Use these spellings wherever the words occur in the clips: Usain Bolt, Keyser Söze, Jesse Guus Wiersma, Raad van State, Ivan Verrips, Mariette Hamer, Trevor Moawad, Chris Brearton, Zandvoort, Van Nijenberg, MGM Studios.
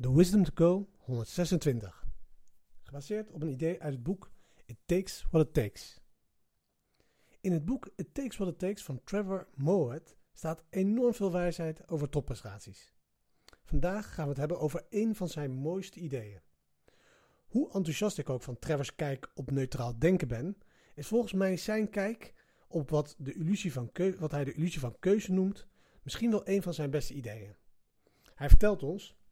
The Wisdom to Go 126. Gebaseerd op een idee uit het boek It Takes What It Takes. In het boek It Takes What It Takes van Trevor Moawad staat enorm veel wijsheid over topprestaties. Vandaag gaan we het hebben over één van zijn mooiste ideeën. Hoe enthousiast ik ook van Trevors kijk op neutraal denken ben, is volgens mij zijn kijk op wat hij de illusie van keuze noemt, misschien wel een van zijn beste ideeën. Hij vertelt ons: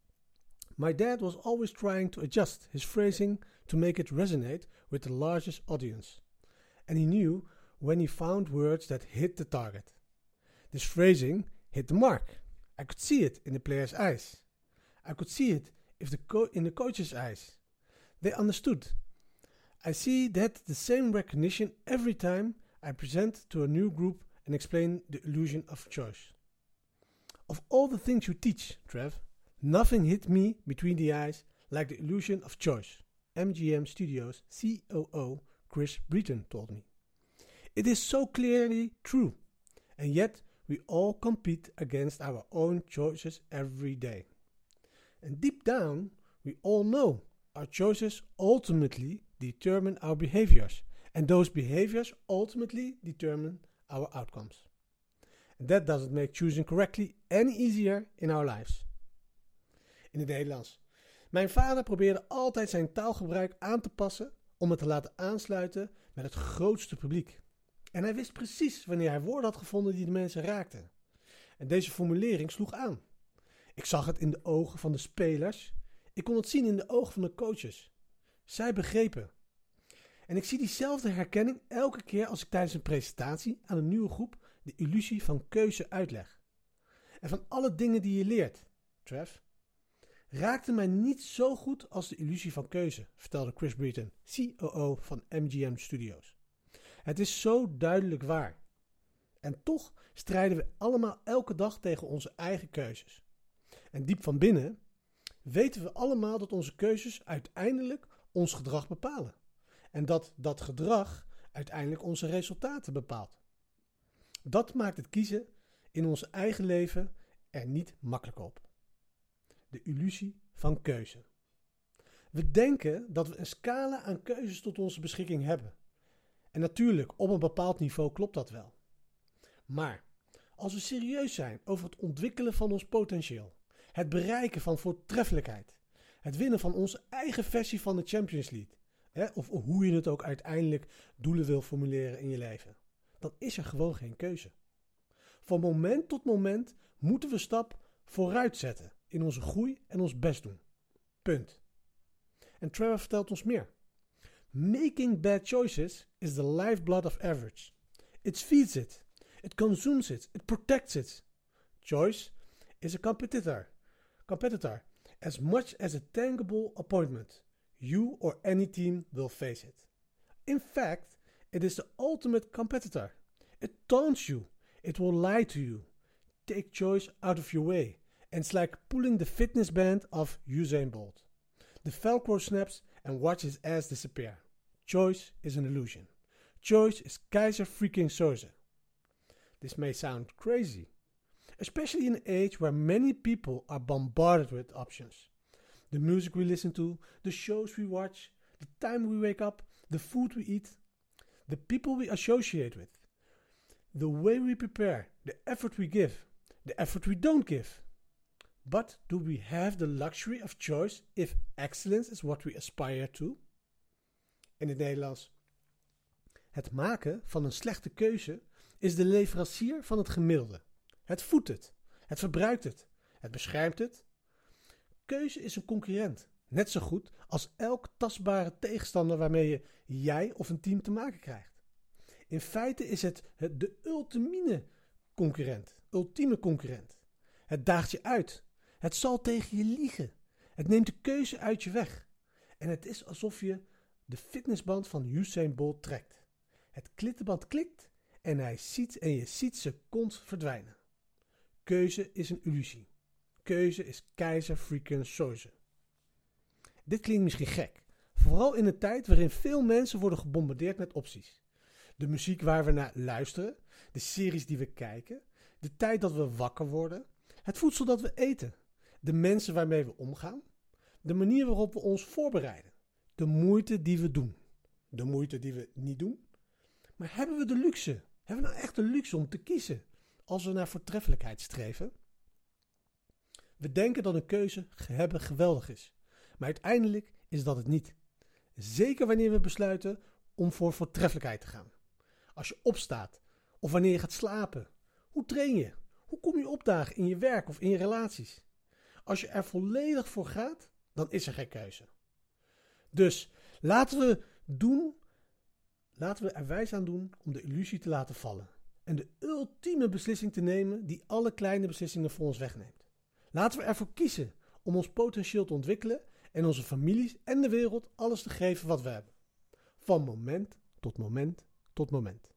My dad was always trying to adjust his phrasing to make it resonate with the largest audience. And he knew when he found words that hit the target. This phrasing hit the mark. I could see it in the players' eyes. I could see it in the coach's eyes. They understood. I see that the same recognition every time I present to a new group and explain the illusion of choice. Of all the things you teach, Trev, nothing hit me between the eyes like the illusion of choice. MGM Studios COO Chris Brearton told me. It is so clearly true, and yet we all compete against our own choices every day. And deep down, we all know our choices ultimately determine our behaviors, and those behaviors ultimately determine our outcomes. And that doesn't make choosing correctly any easier in our lives. In het Nederlands. Mijn vader probeerde altijd zijn taalgebruik aan te passen om het te laten aansluiten met het grootste publiek. En hij wist precies wanneer hij woorden had gevonden die de mensen raakten. En deze formulering sloeg aan. Ik zag het in de ogen van de spelers. Ik kon het zien in de ogen van de coaches. Zij begrepen. En ik zie diezelfde herkenning elke keer als ik tijdens een presentatie aan een nieuwe groep de illusie van keuze uitleg. En van alle dingen die je leert, Trev, raakte mij niet zo goed als de illusie van keuze, vertelde Chris Brearton, COO van MGM Studios. Het is zo duidelijk waar. En toch strijden we allemaal elke dag tegen onze eigen keuzes. En diep van binnen weten we allemaal dat onze keuzes uiteindelijk ons gedrag bepalen. En dat dat gedrag uiteindelijk onze resultaten bepaalt. Dat maakt het kiezen in ons eigen leven er niet makkelijk op. De illusie van keuze. We denken dat we een scala aan keuzes tot onze beschikking hebben. En natuurlijk, op een bepaald niveau klopt dat wel. Maar, als we serieus zijn over het ontwikkelen van ons potentieel, het bereiken van voortreffelijkheid, het winnen van onze eigen versie van de Champions League, of hoe je het ook uiteindelijk doelen wil formuleren in je leven, dan is er gewoon geen keuze. Van moment tot moment moeten we stap vooruit zetten in onze groei en ons best doen. Punt. En Trevor vertelt ons meer. Making bad choices is the lifeblood of average. It feeds it. It consumes it. It protects it. Choice is a competitor, as much as a tangible appointment. You or any team will face it. In fact, it is the ultimate competitor. It taunts you. It will lie to you. Take choice out of your way. And it's like pulling the fitness band of Usain Bolt. The Velcro snaps and watch his ass disappear. Choice is an illusion. Choice is Keyser freaking Söze. This may sound crazy, especially in an age where many people are bombarded with options. The music we listen to, the shows we watch, the time we wake up, the food we eat, the people we associate with, the way we prepare, the effort we give, the effort we don't give. But do we have the luxury of choice if excellence is what we aspire to? In het Nederlands. Het maken van een slechte keuze is de leverancier van het gemiddelde. Het voedt het, het verbruikt het, het beschermt het. Keuze is een concurrent, net zo goed als elk tastbare tegenstander waarmee jij of een team te maken krijgt. In feite is het de ultieme concurrent. Het daagt je uit. Het zal tegen je liegen. Het neemt de keuze uit je weg. En het is alsof je de fitnessband van Usain Bolt trekt. Het klittenband klikt en je ziet ze kont verdwijnen. Keuze is een illusie. Keuze is Keyser freaking Söze. Dit klinkt misschien gek. Vooral in een tijd waarin veel mensen worden gebombardeerd met opties. De muziek waar we naar luisteren. De series die we kijken. De tijd dat we wakker worden. Het voedsel dat we eten. De mensen waarmee we omgaan. de manier waarop we ons voorbereiden, de moeite die we doen, de moeite die we niet doen. Maar hebben we de luxe? Hebben we nou echt de luxe om te kiezen als we naar voortreffelijkheid streven? We denken dat een keuze hebben geweldig is, maar uiteindelijk is dat het niet. Zeker wanneer we besluiten om voor voortreffelijkheid te gaan. Als je opstaat of wanneer je gaat slapen. Hoe train je? Hoe kom je opdagen in je werk of in je relaties? Als je er volledig voor gaat, dan is er geen keuze. Dus laten we er wijs aan doen om de illusie te laten vallen. En de ultieme beslissing te nemen die alle kleine beslissingen voor ons wegneemt. Laten we ervoor kiezen om ons potentieel te ontwikkelen en onze families en de wereld alles te geven wat we hebben. Van moment tot moment tot moment.